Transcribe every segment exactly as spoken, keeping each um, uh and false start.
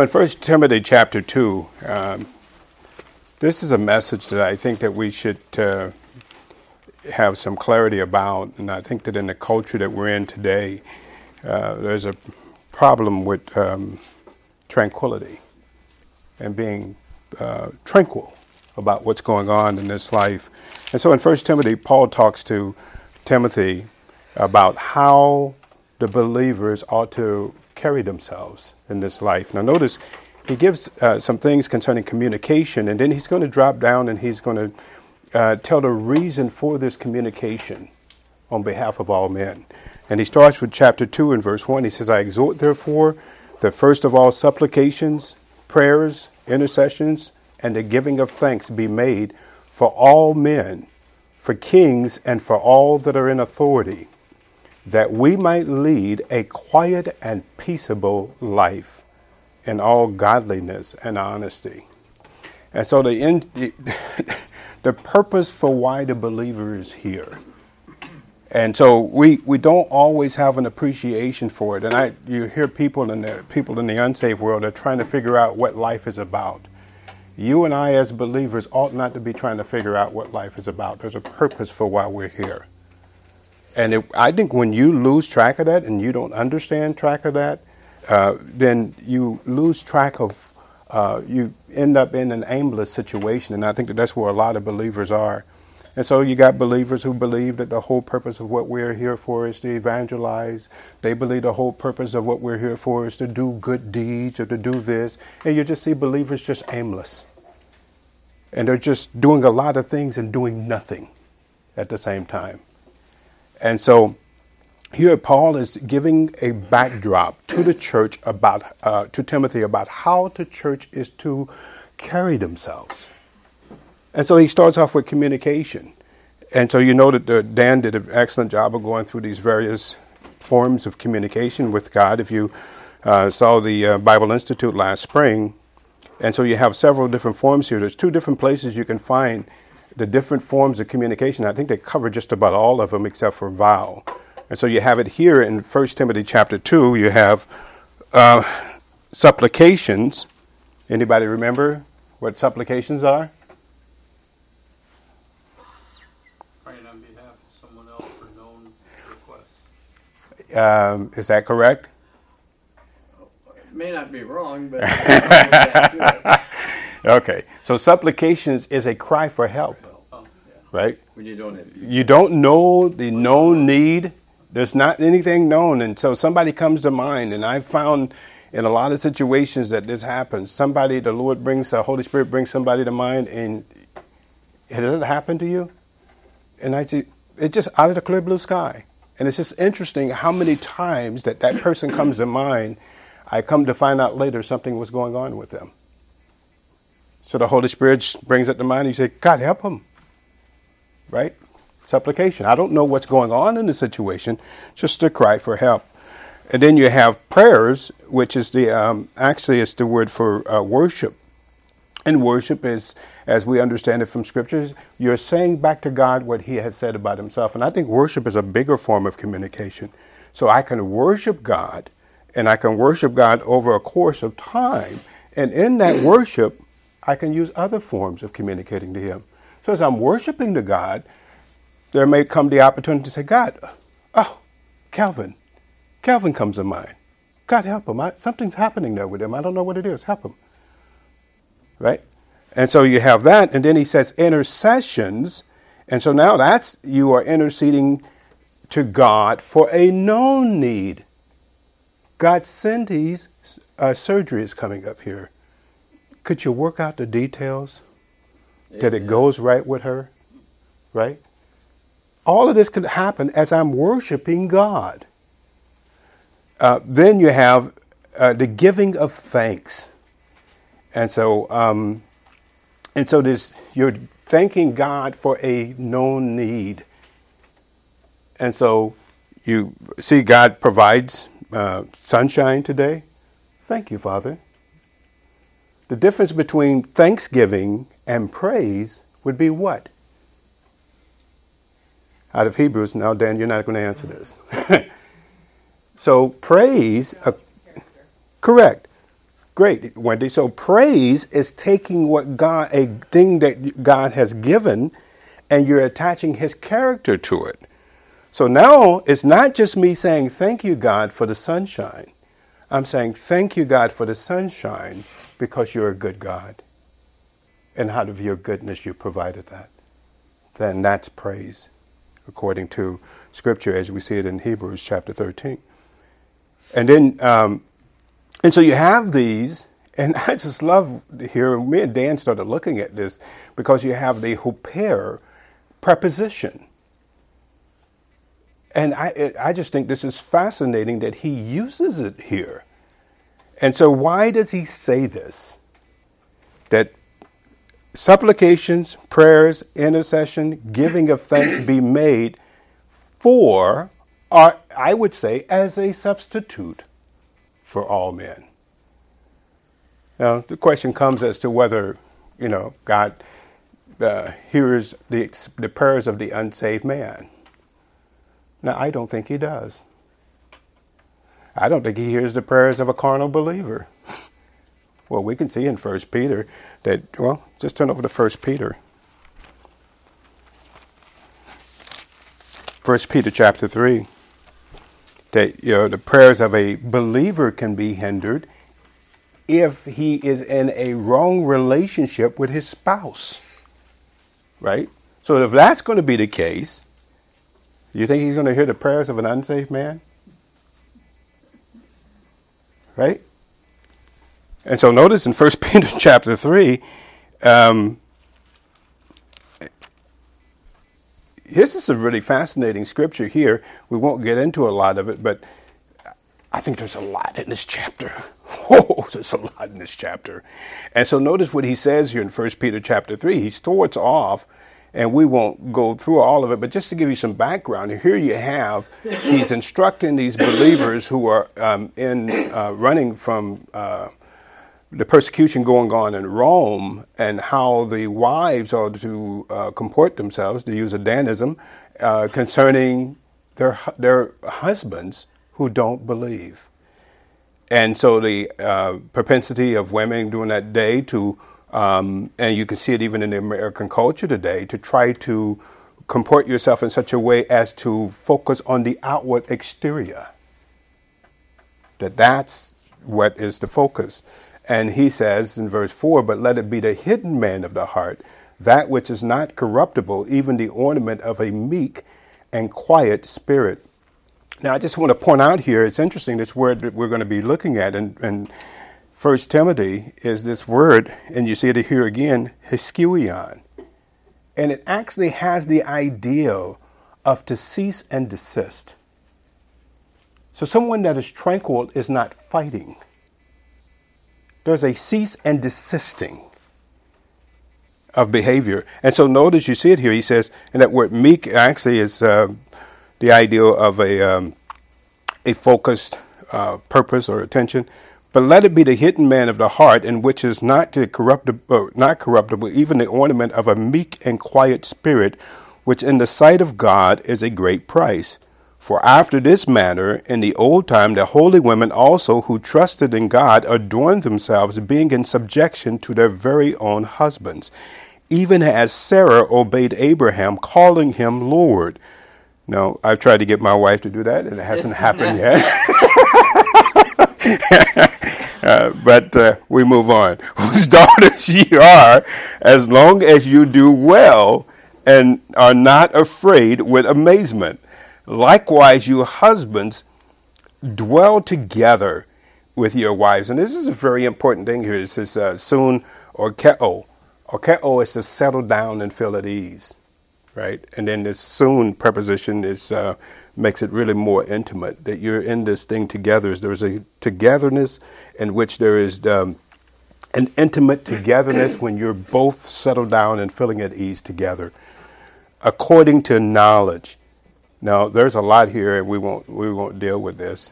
In First Timothy chapter two, um, this is a message that I think that we should uh, have some clarity about. And I think that in the culture that we're in today, uh, there's a problem with um, tranquility and being uh, tranquil about what's going on in this life. And so in First Timothy, Paul talks to Timothy about how the believers ought to carry themselves in this life. Now notice, he gives uh, some things concerning communication, and then he's going to drop down and he's going to uh, tell the reason for this communication on behalf of all men. And he starts with chapter two and verse one. He says, "I exhort, therefore, that first of all supplications, prayers, intercessions, and the giving of thanks be made for all men, for kings, and for all that are in authority, that we might lead a quiet and peaceable life in all godliness and honesty." And so the in, the, the purpose for why the believer is here. And so we, we don't always have an appreciation for it. And I you hear people in the people in the unsaved world are trying to figure out what life is about. You and I as believers ought not to be trying to figure out what life is about. There's a purpose for why we're here. And it, I think when you lose track of that and you don't understand track of that, Uh, then you lose track of, uh, you end up in an aimless situation. And I think that that's where a lot of believers are. And so you got believers who believe that the whole purpose of what we're here for is to evangelize. They believe the whole purpose of what we're here for is to do good deeds or to do this. And you just see believers just aimless. And they're just doing a lot of things and doing nothing at the same time. And so here, Paul is giving a backdrop to the church about uh, to Timothy about how the church is to carry themselves. And so he starts off with communication. And so you know that uh, Dan did an excellent job of going through these various forms of communication with God. If you uh, saw the uh, Bible Institute last spring, and so you have several different forms here. There's two different places you can find the different forms of communication. I think they cover just about all of them except for vowel. And so you have it here in First Timothy chapter two. You have uh, supplications. Anybody remember what supplications are? Praying on behalf of someone else for known requests. Um, is that correct? It may not be wrong, but I don't know. Okay. So supplications is a cry for help, oh, yeah. Right? When you don't have, you don't know the known need. There's not anything known, and so somebody comes to mind, and I've found in a lot of situations that this happens. Somebody, the Lord brings, the Holy Spirit brings somebody to mind, and has it happened to you? And I see, it's just out of the clear blue sky. And it's just interesting how many times that that person comes to mind, I come to find out later something was going on with them. So the Holy Spirit brings it to mind, and you say, God, help him, right? Supplication. I don't know what's going on in the situation, just to cry for help. And then you have prayers, which is the, um, actually it's the word for uh, worship. And worship is, as we understand it from scriptures, you're saying back to God what he has said about himself. And I think worship is a bigger form of communication. So I can worship God, and I can worship God over a course of time. And in that worship, I can use other forms of communicating to him. So as I'm worshiping to God, there may come the opportunity to say, God, oh, Calvin. Calvin comes to mind. God, help him. I, something's happening there with him. I don't know what it is. Help him. Right? And so you have that. And then he says intercessions. And so now that's, you are interceding to God for a known need. God, Cindy's uh, surgery is coming up here. Could you work out the details? Amen. That it goes right with her? Right? All of this could happen as I'm worshiping God. Uh, then you have uh, the giving of thanks. And so um, and so this, you're thanking God for a known need. And so you see God provides uh, sunshine today. Thank you, Father. The difference between thanksgiving and praise would be what? Out of Hebrews. Now, Dan, you're not going to answer this. So praise, uh, correct. great, Wendy. So praise is taking what God, a thing that God has given, and you're attaching his character to it. So now it's not just me saying, thank you, God, for the sunshine. I'm saying, thank you, God, for the sunshine, because you're a good God. And out of your goodness, you provided that. Then that's praise, according to Scripture, as we see it in Hebrews chapter thirteen. And then, um, and so you have these, and I just love hearing, me and Dan started looking at this, because you have the huper preposition. And I I just think this is fascinating that he uses it here. And so why does he say this? That supplications, prayers, intercession, giving of thanks be made for, or I would say, as a substitute for all men. Now, the question comes as to whether, you know, God uh, hears the, the prayers of the unsaved man. Now, I don't think he does. I don't think he hears the prayers of a carnal believer. Well, we can see in First Peter that, well, just turn over to First Peter. First Peter chapter three, that, you know, the prayers of a believer can be hindered if he is in a wrong relationship with his spouse, right? So if that's going to be the case, you think he's going to hear the prayers of an unsaved man? Right? And so notice in First Peter chapter three, um, this is a really fascinating scripture here. We won't get into a lot of it, but I think there's a lot in this chapter. Oh, there's a lot in this chapter. And so notice what he says here in First Peter chapter three. He starts off, and we won't go through all of it, but just to give you some background, here you have, he's instructing these believers who are um, in uh, running from uh, the persecution going on in Rome, and how the wives are to uh, comport themselves, to use a Danism, uh, concerning their their husbands who don't believe. And so the uh, propensity of women during that day to Um, and you can see it even in the American culture today, to try to comport yourself in such a way as to focus on the outward exterior. That that's what is the focus. And he says in verse four, but let it be the hidden man of the heart, that which is not corruptible, even the ornament of a meek and quiet spirit. Now, I just want to point out here, it's interesting, this word that we're going to be looking at, and, and First Timothy is this word, and you see it here again, "heskuion," and it actually has the idea of to cease and desist. So someone that is tranquil is not fighting. There's a cease and desisting of behavior. And so notice you see it here. He says, and that word meek actually is uh, the idea of a, um, a focused uh, purpose or attention. But let it be the hidden man of the heart, in which is not corruptible, not corruptible, even the ornament of a meek and quiet spirit, which in the sight of God is a great price. For after this manner, in the old time, the holy women also who trusted in God adorned themselves, being in subjection to their very own husbands, even as Sarah obeyed Abraham, calling him Lord. Now, I've tried to get my wife to do that, and it hasn't happened yet. uh, but uh, we move on. Whose daughters ye are, as long as you do well and are not afraid with amazement. Likewise, you husbands, dwell together with your wives. And this is a very important thing here. It says uh, soon orkeo. Orkeo is to settle down and feel at ease, right? And then this soon preposition is uh, makes it really more intimate, that you're in this thing together. There's a togetherness in which there is um, an intimate togetherness when you're both settled down and feeling at ease together, according to knowledge. Now, there's a lot here, and we won't we won't deal with this.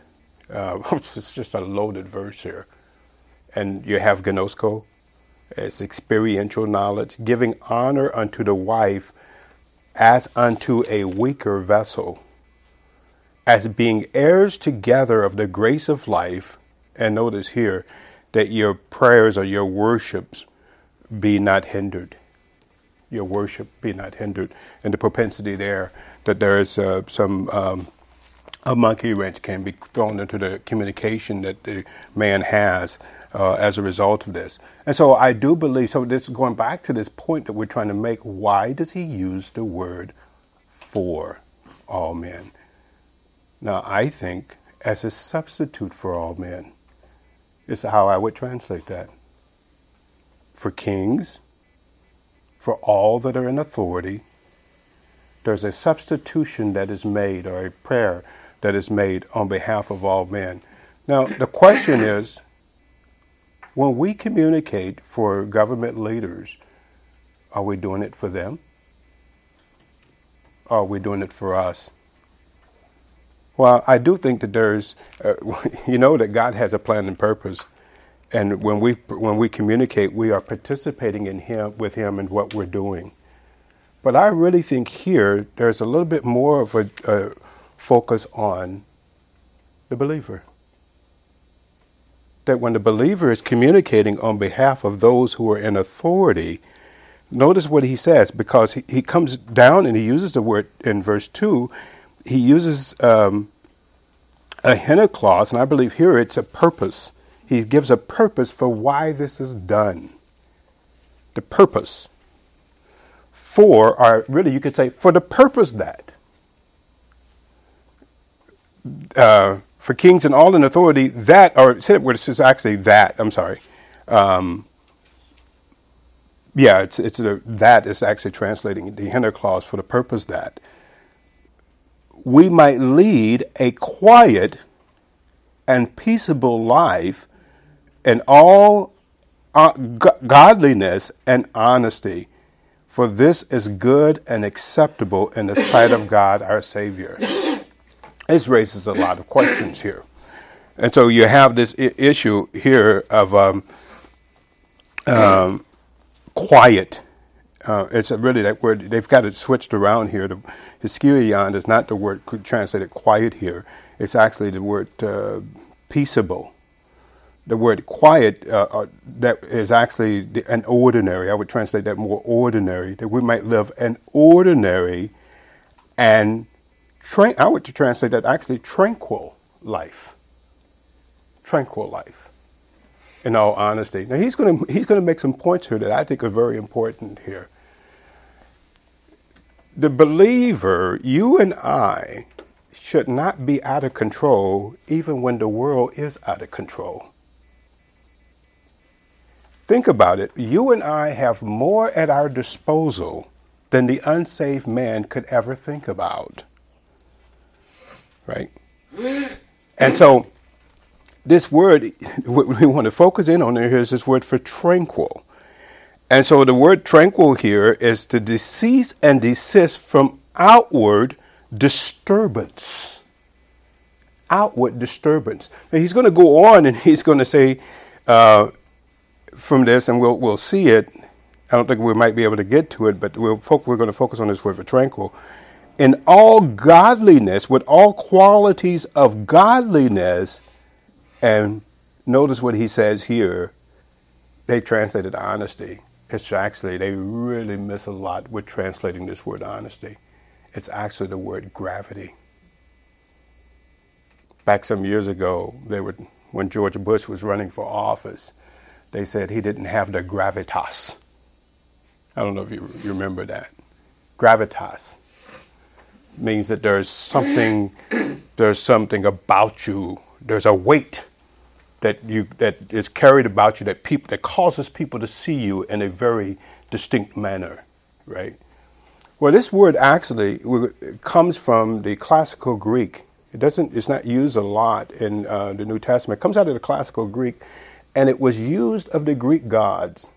Uh, it's just a loaded verse here. And you have gnosko, it's experiential knowledge, giving honor unto the wife as unto a weaker vessel, as being heirs together of the grace of life, and notice here, that your prayers or your worships be not hindered. Your worship be not hindered. And the propensity there that there is uh, some um, a monkey wrench can be thrown into the communication that the man has uh, as a result of this. And so I do believe, so this is going back to this point that we're trying to make, why does he use the word for all men? Now, I think as a substitute for all men is how I would translate that. For kings, for all that are in authority, there's a substitution that is made or a prayer that is made on behalf of all men. Now, the question is, when we communicate for government leaders, are we doing it for them? Or are we doing it for us? Well, I do think that there's, uh, you know, that God has a plan and purpose, and when we when we communicate, we are participating in Him with Him in what we're doing. But I really think here there's a little bit more of a, a focus on the believer. That when the believer is communicating on behalf of those who are in authority, notice what he says, because he, he comes down and he uses the word in verse two. He uses um, a henna clause, and I believe here it's a purpose. He gives a purpose for why this is done. The purpose for, or really you could say, for the purpose that. Uh, for kings and all in authority, that, or which is actually that, I'm sorry. Um, yeah, it's it's a, that is actually translating the henna clause, for the purpose that we might lead a quiet and peaceable life in all uh, g- godliness and honesty. For this is good and acceptable in the sight of God, our Savior. This raises a lot of questions here. And so you have this I- issue here of um, um, quiet. Uh, it's really that word, they've got it switched around here. The hiskerion is not the word translated quiet here. It's actually the word uh, peaceable. The word quiet, uh, uh, that is actually an ordinary. I would translate that more ordinary, that we might live an ordinary and, tra- I would translate that actually tranquil life. Tranquil life. In all honesty. Now, he's going to he's going to make some points here that I think are very important here. The believer, you and I, should not be out of control even when the world is out of control. Think about it. You and I have more at our disposal than the unsaved man could ever think about. Right? And so this word, what we want to focus in on here is this word for tranquil. And so the word tranquil here is to cease and desist from outward disturbance. Outward disturbance. Now he's going to go on and he's going to say uh, from this, and we'll we'll see it. I don't think we might be able to get to it, but we'll fo- we're going to focus on this word for tranquil. In all godliness, with all qualities of godliness. And notice what he says here. They translated honesty. It's actually, they really miss a lot with translating this word honesty. It's actually the word gravity. Back some years ago, they were, when George Bush was running for office, they said he didn't have the gravitas. I don't know if you, you remember that. Gravitas means that there's something, there's something about you. There's a weight that you that is carried about you that people that causes people to see you in a very distinct manner, right? Well, this word actually comes from the classical Greek. It doesn't; it's not used a lot in uh, the New Testament. It comes out of the classical Greek, and it was used of the Greek gods.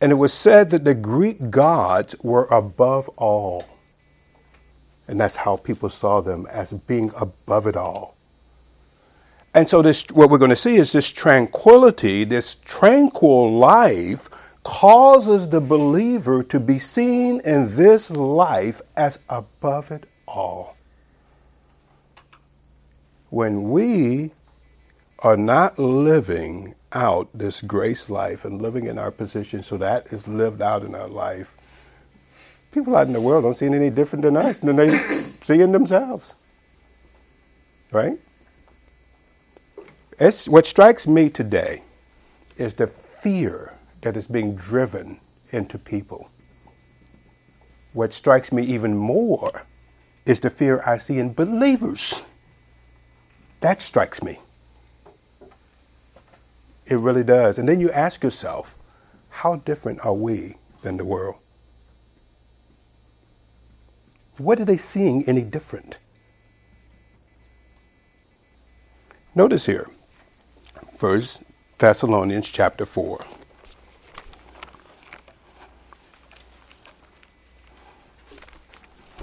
And it was said that the Greek gods were above all, and that's how people saw them, as being above it all. And so this, what we're going to see is this tranquility, this tranquil life causes the believer to be seen in this life as above it all. When we are not living out this grace life and living in our position so that is lived out in our life, people out in the world don't see it any different than us, than they see in themselves. Right? It's, what strikes me today is the fear that is being driven into people. What strikes me even more is the fear I see in believers. That strikes me. It really does. And then you ask yourself, how different are we than the world? What are they seeing any different? Notice here, First Thessalonians chapter four.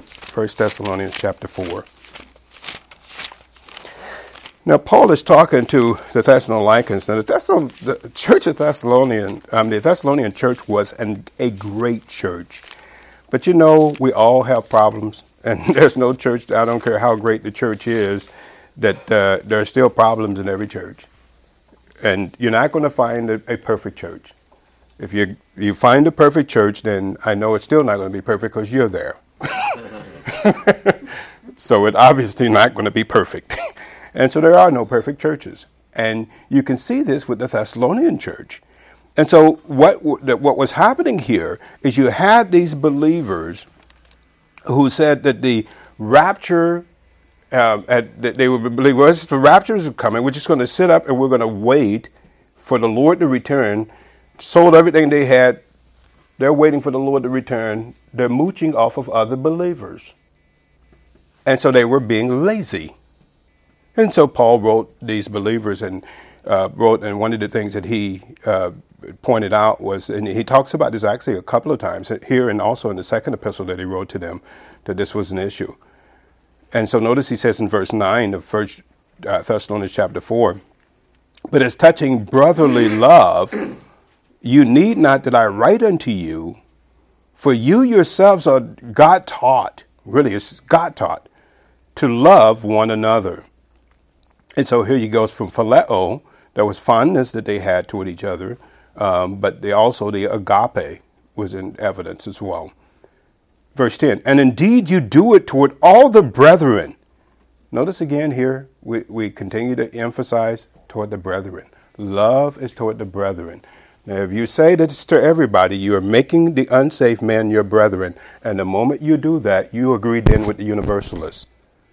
First Thessalonians chapter four. Now, Paul is talking to the Thessalonians. Now, the, Thessalon- the church of Thessalonian, um, the Thessalonian church was an, a great church. But, you know, we all have problems. And there's no church, I don't care how great the church is, that uh, there are still problems in every church. And you're not going to find a, a perfect church. If you you find a perfect church, then I know it's still not going to be perfect because you're there. So it's obviously not going to be perfect. And so there are no perfect churches. And you can see this with the Thessalonian church. And so what what was happening here is you had these believers who said that the rapture, uh, at, that they would believe, well, the rapture is coming. We're just going to sit up and we're going to wait for the Lord to return. Sold everything they had. They're waiting for the Lord to return. They're mooching off of other believers. And so they were being lazy. And so Paul wrote these believers and uh, wrote, and one of the things that he uh, pointed out was, and he talks about this actually a couple of times here and also in the second epistle that he wrote to them, that this was an issue. And so notice he says in verse nine of First uh, Thessalonians chapter four, but as touching brotherly love, you need not that I write unto you, for you yourselves are God taught, really it's God taught, to love one another. And so here you go from phileo, there was fondness that they had toward each other, um, but they also the agape was in evidence as well. Verse ten, and indeed you do it toward all the brethren. Notice again here, we, we continue to emphasize toward the brethren. Love is toward the brethren. Now, if you say that it's to everybody, you are making the unsafe man your brethren. And the moment you do that, you agree then with the universalists.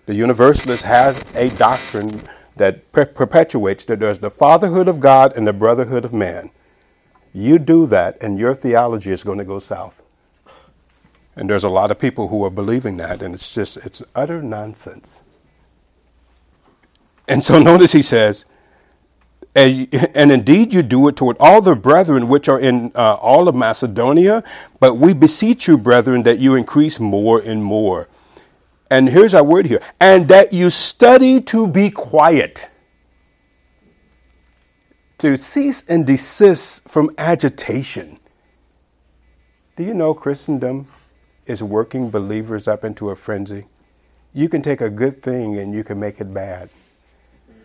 The universalist has a doctrine that per- perpetuates that there's the fatherhood of God and the brotherhood of man. You do that, and your theology is going to go south. And there's a lot of people who are believing that, and it's just, it's utter nonsense. And so notice he says, and indeed you do it toward all the brethren which are in uh, all of Macedonia, but we beseech you, brethren, that you increase more and more. And here's our word here. And that you study to be quiet. To cease and desist from agitation. Do you know Christendom is working believers up into a frenzy? You can take a good thing and you can make it bad.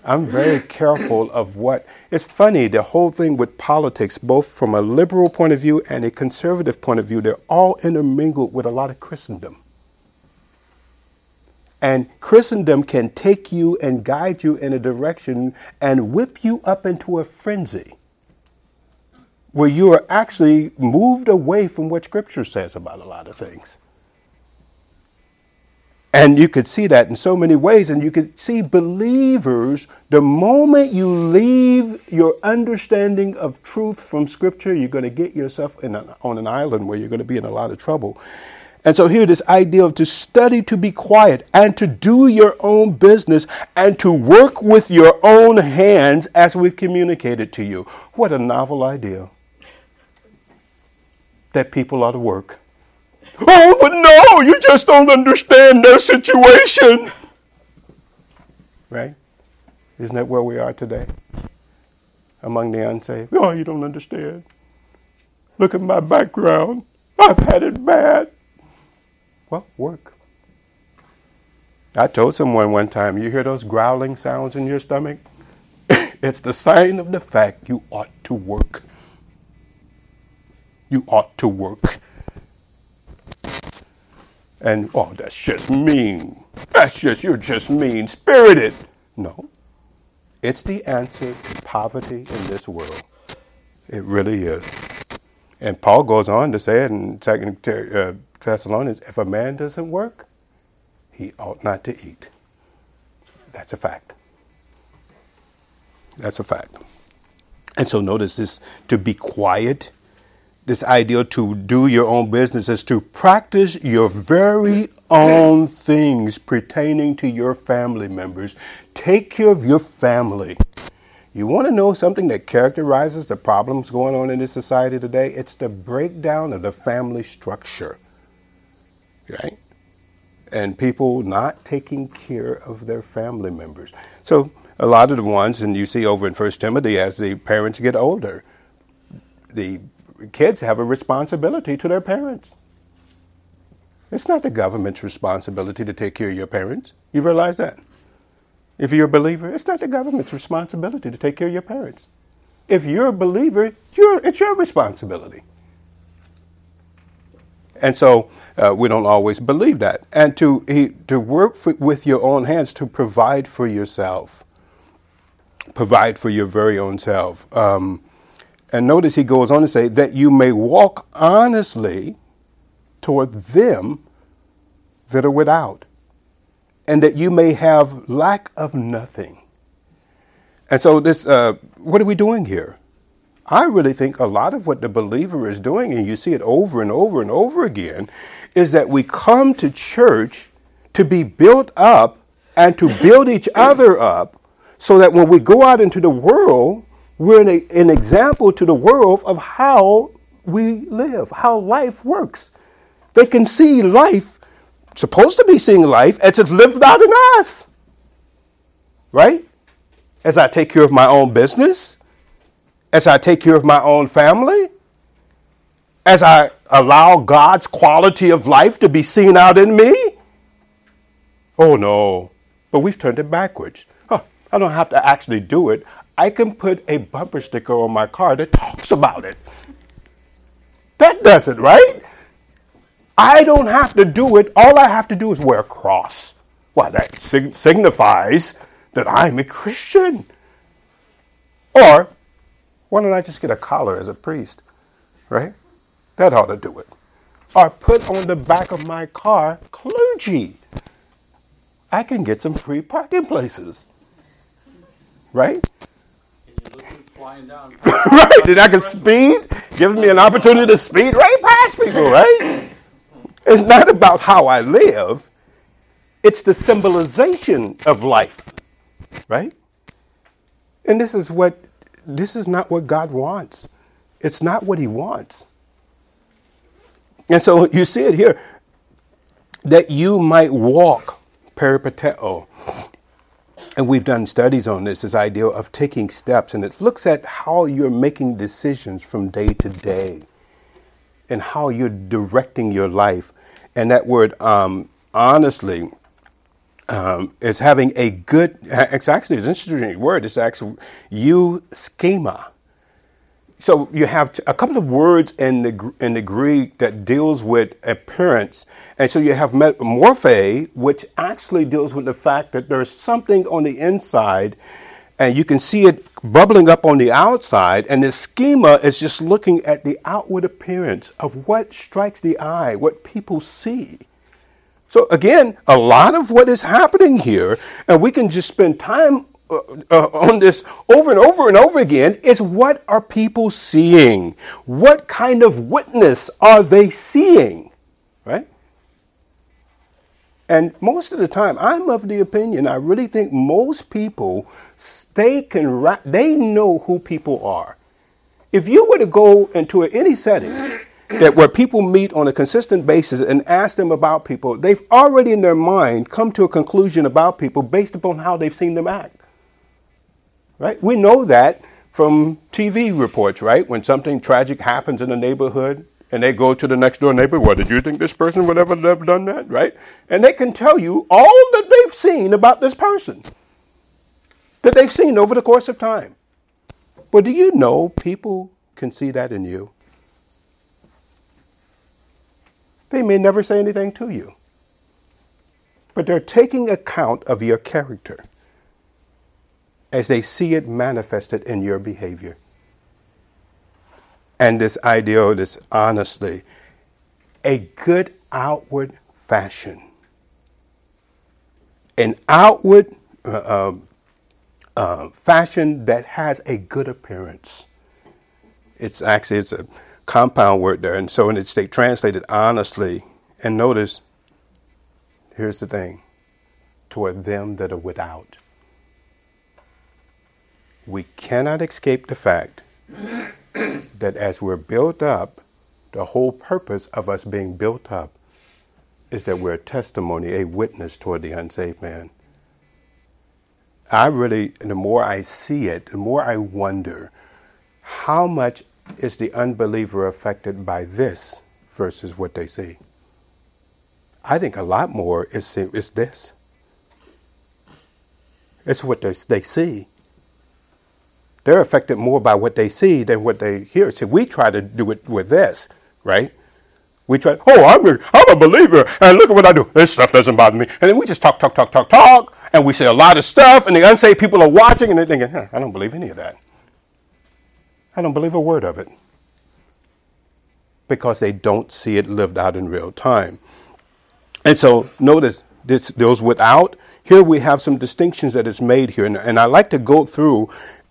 I'm very careful of what... It's funny, the whole thing with politics, both from a liberal point of view and a conservative point of view, they're all intermingled with a lot of Christendom. And Christendom can take you and guide you in a direction and whip you up into a frenzy where you are actually moved away from what Scripture says about a lot of things. And you could see that in so many ways. And you could see believers, the moment you leave your understanding of truth from Scripture, you're going to get yourself in an, on an island where you're going to be in a lot of trouble. And so here, this idea of to study to be quiet and to do your own business and to work with your own hands as we've communicated to you. What a novel idea that people ought to work. Oh, but no, you just don't understand their situation. Right? Isn't that where we are today? Among the unsaved. Oh, you don't understand. Look at my background. I've had it bad. Well, work. I told someone one time, you hear those growling sounds in your stomach? It's the sign of the fact you ought to work. You ought to work. And, oh, that's just mean. That's just, you're just mean-spirited. No. It's the answer to poverty in this world. It really is. And Paul goes on to say it in Second Thessalonians, if a man doesn't work, he ought not to eat. That's a fact. That's a fact. And so notice this, to be quiet, this idea to do your own business is to practice your very own things pertaining to your family members. Take care of your family. You want to know something that characterizes the problems going on in this society today? It's the breakdown of the family structure, right? And people not taking care of their family members. So a lot of the ones, and you see over in First Timothy, as the parents get older, the kids have a responsibility to their parents. It's not the government's responsibility to take care of your parents. You realize that? If you're a believer, it's not the government's responsibility to take care of your parents. If you're a believer, you're, it's your responsibility. And so uh, we don't always believe that. And to, he, to work for, with your own hands, to provide for yourself. Provide for your very own self. Um, and notice he goes on to say that you may walk honestly toward them that are without, and that you may have lack of nothing. And so this, uh, what are we doing here? I really think a lot of what the believer is doing, and you see it over and over and over again, is that we come to church to be built up and to build each other up so that when we go out into the world, we're an, an example to the world of how we live, how life works. They can see life, supposed to be seeing life, as it's lived out in us, right? As I take care of my own business, as I take care of my own family, as I allow God's quality of life to be seen out in me. Oh no, but we've turned it backwards. Huh, I don't have to actually do it. I can put a bumper sticker on my car that talks about it. That does it, right? I don't have to do it. All I have to do is wear a cross. Well, that sig- signifies that I'm a Christian. Or, why don't I just get a collar as a priest, right? That ought to do it. Or put on the back of my car, clergy. I can get some free parking places, right? Down. Right, and I can speed, giving me an opportunity to speed right past people, right? It's not about how I live. It's the symbolization of life, right? And this is what, this is not what God wants. It's not what he wants. And so you see it here, that you might walk peripateo. And we've done studies on this, this idea of taking steps, and it looks at how you're making decisions from day to day, and how you're directing your life. And that word, um, honestly, um, is having a good, it's actually it's an interesting word. It's actually euschema. So you have a couple of words in the in the Greek that deals with appearance. And so you have morphe, which actually deals with the fact that there's something on the inside, and you can see it bubbling up on the outside, and the schema is just looking at the outward appearance of what strikes the eye, what people see. So again, a lot of what is happening here, and we can just spend time uh, uh, on this over and over and over again, is what are people seeing? What kind of witness are they seeing, right? And most of the time, I'm of the opinion, I really think most people, they can ra- they know who people are. If you were to go into any setting that where people meet on a consistent basis and ask them about people, they've already in their mind come to a conclusion about people based upon how they've seen them act. Right? We know that from T V reports, right? When something tragic happens in a neighborhood, and they go to the next door neighbor, well, did you think this person would ever have done that, right? And they can tell you all that they've seen about this person. that they've seen over the course of time. Well, do you know people can see that in you? They may never say anything to you, but they're taking account of your character as they see it manifested in your behavior. And this ideal is honestly a good outward fashion. An outward uh, uh, fashion that has a good appearance. It's actually, it's a compound word there. And so it's they translated honestly. And notice, here's the thing, toward them that are without. We cannot escape the fact that as we're built up, the whole purpose of us being built up is that we're a testimony, a witness toward the unsaved man. I really, the more I see it, the more I wonder, how much is the unbeliever affected by this versus what they see? I think a lot more is, is this. It's what they, they see. They're affected more by what they see than what they hear. See, we try to do it with this, right? We try, oh, I'm a, I'm a believer, and look at what I do. This stuff doesn't bother me. And then we just talk, talk, talk, talk, talk, and we say a lot of stuff, and the unsaved people are watching, and they're thinking, huh, I don't believe any of that. I don't believe a word of it. Because they don't see it lived out in real time. And so notice this, those without, here we have some distinctions that is made here. And, and I like to go through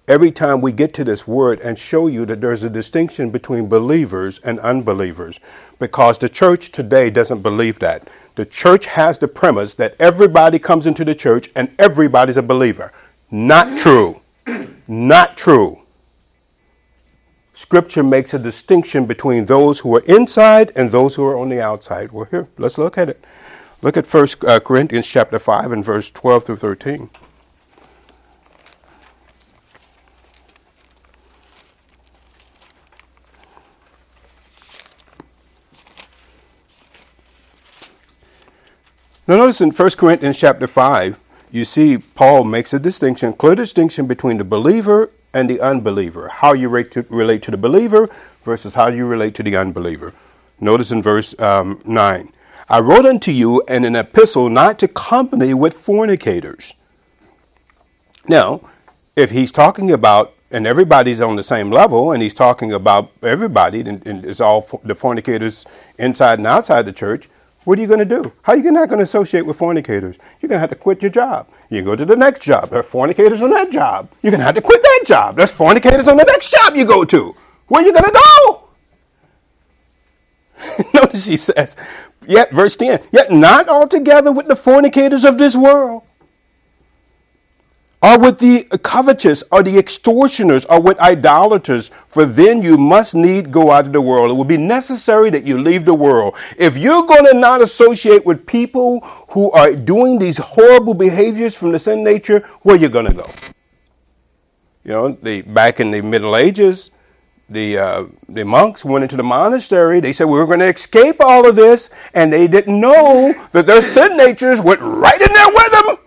every time we get to this word and show you that there's a distinction between believers and unbelievers, because the church today doesn't believe that. The church has the premise that everybody comes into the church and everybody's a believer. Not true. Not true. Scripture makes a distinction between those who are inside and those who are on the outside. Well, here, let's look at it. Look at First Corinthians chapter five and verse twelve through thirteen. Now, notice in First Corinthians chapter five, you see Paul makes a distinction, clear distinction between the believer and the unbeliever. How you rate to, relate to the believer versus how you relate to the unbeliever. Notice in verse um, nine, I wrote unto you in an epistle not to company with fornicators. Now, if he's talking about, and everybody's on the same level, and he's talking about everybody, and, and it's all for, the fornicators inside and outside the church, what are you going to do? How are you not going to associate with fornicators? You're going to have to quit your job. You can go to the next job. There are fornicators on that job. You're going to have to quit that job. There's fornicators on the next job you go to. Where are you going to go? Notice he says, yet, verse ten, yet not altogether with the fornicators of this world, or with the covetous, or the extortioners, or with idolaters, for then you must need go out of the world. It will be necessary that you leave the world. If you're going to not associate with people who are doing these horrible behaviors from the sin nature, where are you going to go? You know, the, back in the Middle Ages, the uh, the monks went into the monastery. They said, we were going to escape all of this, and they didn't know that their sin natures went right in there with them.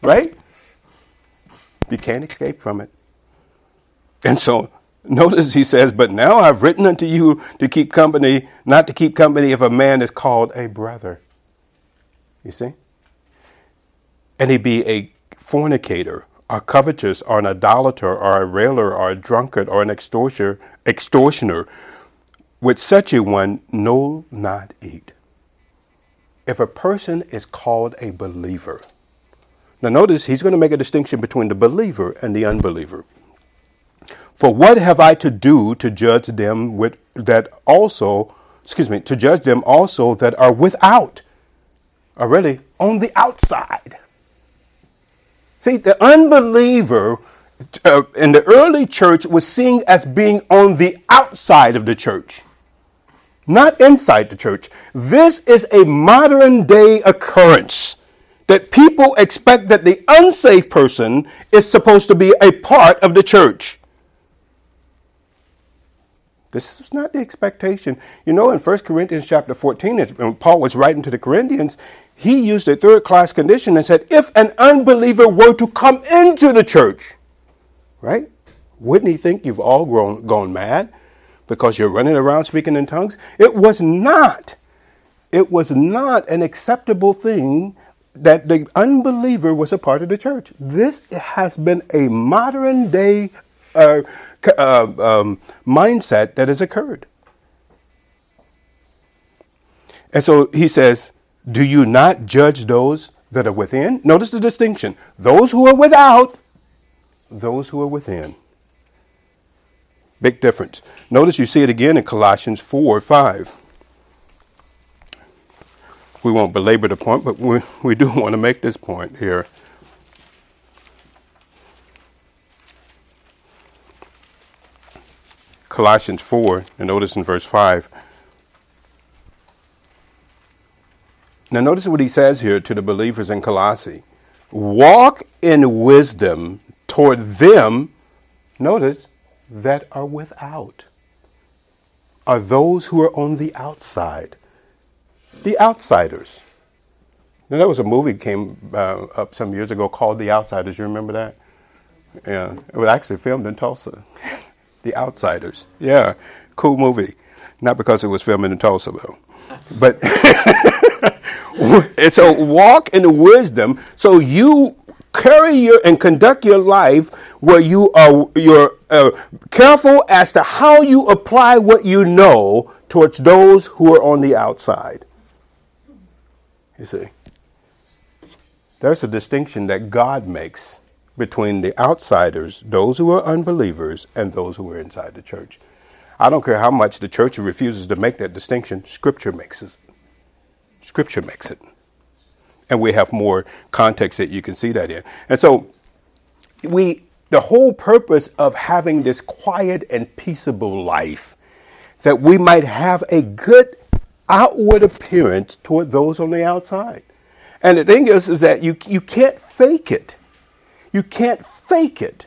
Right? You can't escape from it. And so notice he says, but now I've written unto you to keep company, not to keep company if a man is called a brother. You see? And he be a fornicator, or covetous, or an idolater, or a railer, or a drunkard, or an extortioner, extortioner. With such a one, no, not eat. If a person is called a believer, now notice, he's going to make a distinction between the believer and the unbeliever. For what have I to do to judge them with that also, excuse me, to judge them also that are without, or really on the outside? See, the unbeliever uh, in the early church was seen as being on the outside of the church, not inside the church. This is a modern day occurrence, that people expect that the unsaved person is supposed to be a part of the church. This is not the expectation. You know, in First Corinthians chapter fourteen, when Paul was writing to the Corinthians, he used a third-class condition and said, if an unbeliever were to come into the church, right? Wouldn't he think you've all grown, gone mad because you're running around speaking in tongues? It was not. It was not an acceptable thing that the unbeliever was a part of the church. This has been a modern day uh, uh, um, mindset that has occurred. And so he says, do you not judge those that are within? Notice the distinction. Those who are without, those who are within. Big difference. Notice you see it again in Colossians four, five. We won't belabor the point, but we, we do want to make this point here. Colossians four, and notice in verse five. Now notice what he says here to the believers in Colossae. Walk in wisdom toward them, notice, that are without, are those who are on the outside. The Outsiders. Now, there was a movie that came uh, up some years ago called The Outsiders. You remember that? Yeah. It was actually filmed in Tulsa. The Outsiders. Yeah. Cool movie. Not because it was filmed in Tulsa, though. But it's a walk in wisdom. So you carry your and conduct your life where you are you're uh, careful as to how you apply what you know towards those who are on the outside. You see, there's a distinction that God makes between the outsiders, those who are unbelievers, and those who are inside the church. I don't care how much the church refuses to make that distinction. Scripture makes it. Scripture makes it. And we have more context that you can see that in. And so we, the whole purpose of having this quiet and peaceable life, that we might have a good outward appearance toward those on the outside. And the thing is, is that you you can't fake it. You can't fake it.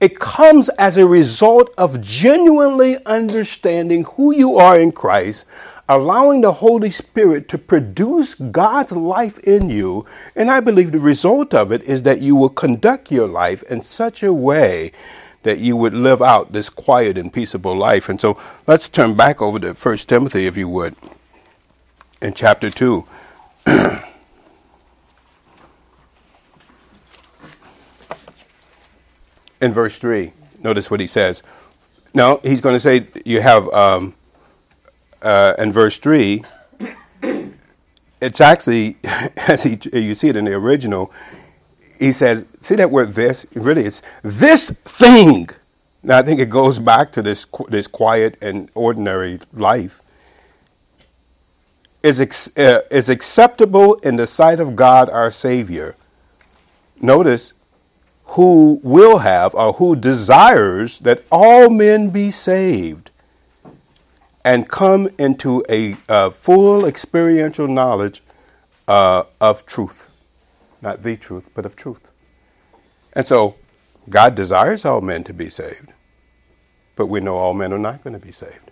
It comes as a result of genuinely understanding who you are in Christ, allowing the Holy Spirit to produce God's life in you. And I believe the result of it is that you will conduct your life in such a way that you would live out this quiet and peaceable life. And so let's turn back over to First Timothy, if you would, in chapter two. In verse three, notice what he says. Now, he's going to say you have, um, uh, in verse three, it's actually, as he, you see it in the original, he says, see that word this? It really is this thing. Now, I think it goes back to this this quiet and ordinary life. Is, ex, uh, is acceptable in the sight of God, our Savior. Notice, who will have or who desires that all men be saved and come into a uh, full experiential knowledge uh, of truth. Not the truth, but of truth. And so God desires all men to be saved, but we know all men are not going to be saved.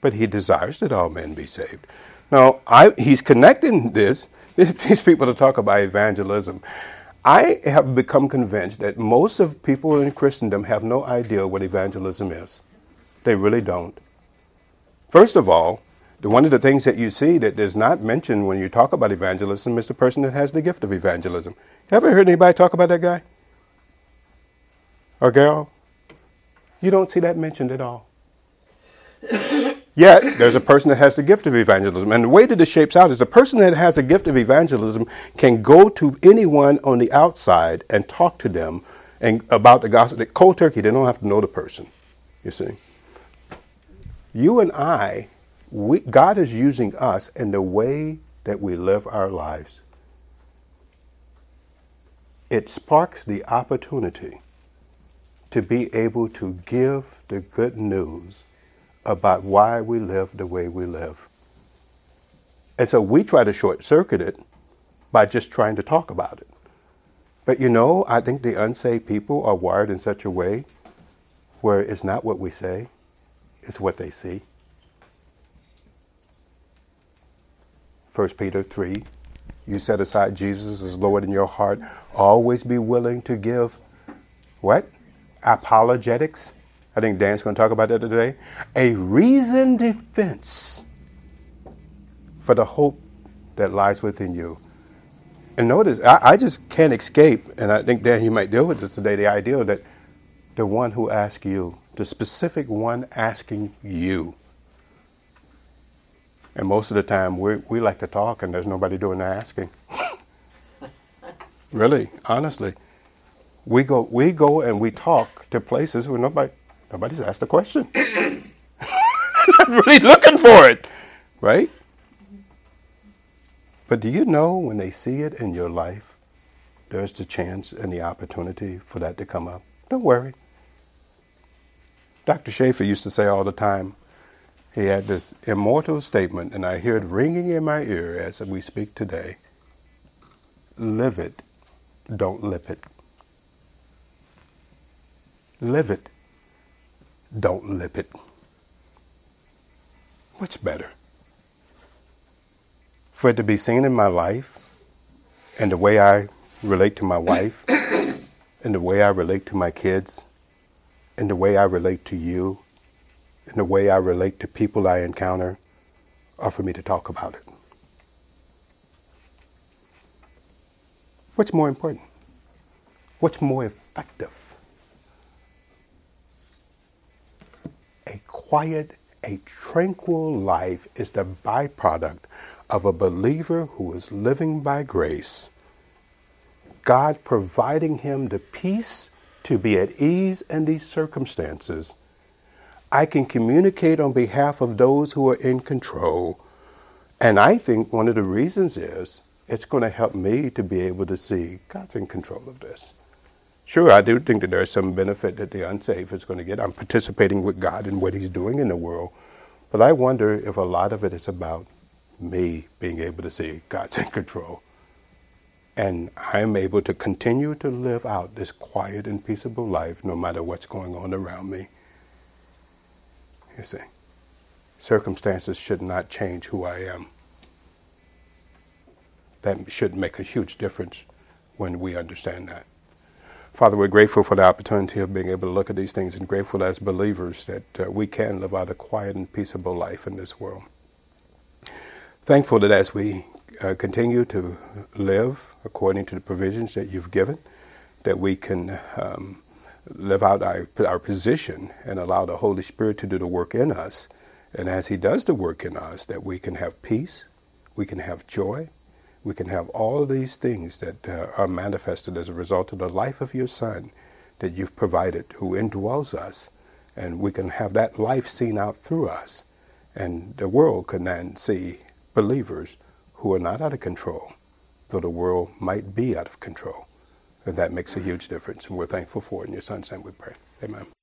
But he desires that all men be saved. Now, I, he's connecting this, these people to talk about evangelism. I have become convinced that most of people in Christendom have no idea what evangelism is. They really don't. First of all, one of the things that you see that is not mentioned when you talk about evangelism is the person that has the gift of evangelism. You ever heard anybody talk about that guy or girl? You don't see that mentioned at all. Yet, there's a person that has the gift of evangelism. And the way that this shapes out is the person that has a gift of evangelism can go to anyone on the outside and talk to them and about the gospel. Cold turkey, they don't have to know the person, you see. You and I, We, God is using us in the way that we live our lives. It sparks the opportunity to be able to give the good news about why we live the way we live. And so we try to short circuit it by just trying to talk about it. But you know, I think the unsaved people are wired in such a way where it's not what we say, is what they see. First Peter three, you set aside Jesus as Lord in your heart. Always be willing to give, what? Apologetics. I think Dan's going to talk about that today. A reasoned defense for the hope that lies within you. And notice, I, I just can't escape, and I think, Dan, you might deal with this today, the idea that the one who asks you, the specific one asking you. And most of the time, we we like to talk, and there's nobody doing the asking. Really, honestly. We go we go, and we talk to places where nobody nobody's asked the question. Not really looking for it, right? But do you know when they see it in your life, there's the chance and the opportunity for that to come up? Don't worry. Doctor Schaefer used to say all the time, he had this immortal statement, and I hear it ringing in my ear as we speak today. Live it, don't lip it. Live it, don't lip it. What's better? For it to be seen in my life and the way I relate to my wife and the way I relate to my kids and the way I relate to you and the way I relate to people I encounter, or for me to talk about it. What's more important? What's more effective? A quiet, a tranquil life is the byproduct of a believer who is living by grace, God providing him the peace to be at ease in these circumstances. I can communicate on behalf of those who are in control. And I think one of the reasons is it's going to help me to be able to see God's in control of this. Sure, I do think that there's some benefit that the unsaved is going to get. I'm participating with God in what he's doing in the world. But I wonder if a lot of it is about me being able to see God's in control. And I'm able to continue to live out this quiet and peaceable life no matter what's going on around me. You see, circumstances should not change who I am. That should make a huge difference when we understand that. Father, we're grateful for the opportunity of being able to look at these things, and grateful as believers that uh, we can live out a quiet and peaceable life in this world. Thankful that as we uh, continue to live according to the provisions that you've given, that we can um, live out our, our position and allow the Holy Spirit to do the work in us. And as he does the work in us, that we can have peace, we can have joy, we can have all these things that uh, are manifested as a result of the life of your Son that you've provided, who indwells us, and we can have that life seen out through us. And the world can then see believers who are not out of control, though the world might be out of control. And that makes a huge difference, and we're thankful for it. In your Son's name we pray. Amen.